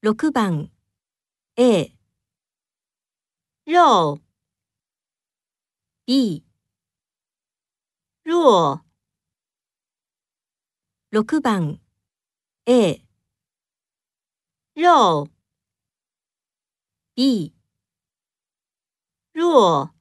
6番 A 肉 B 弱6番 A 肉 B 弱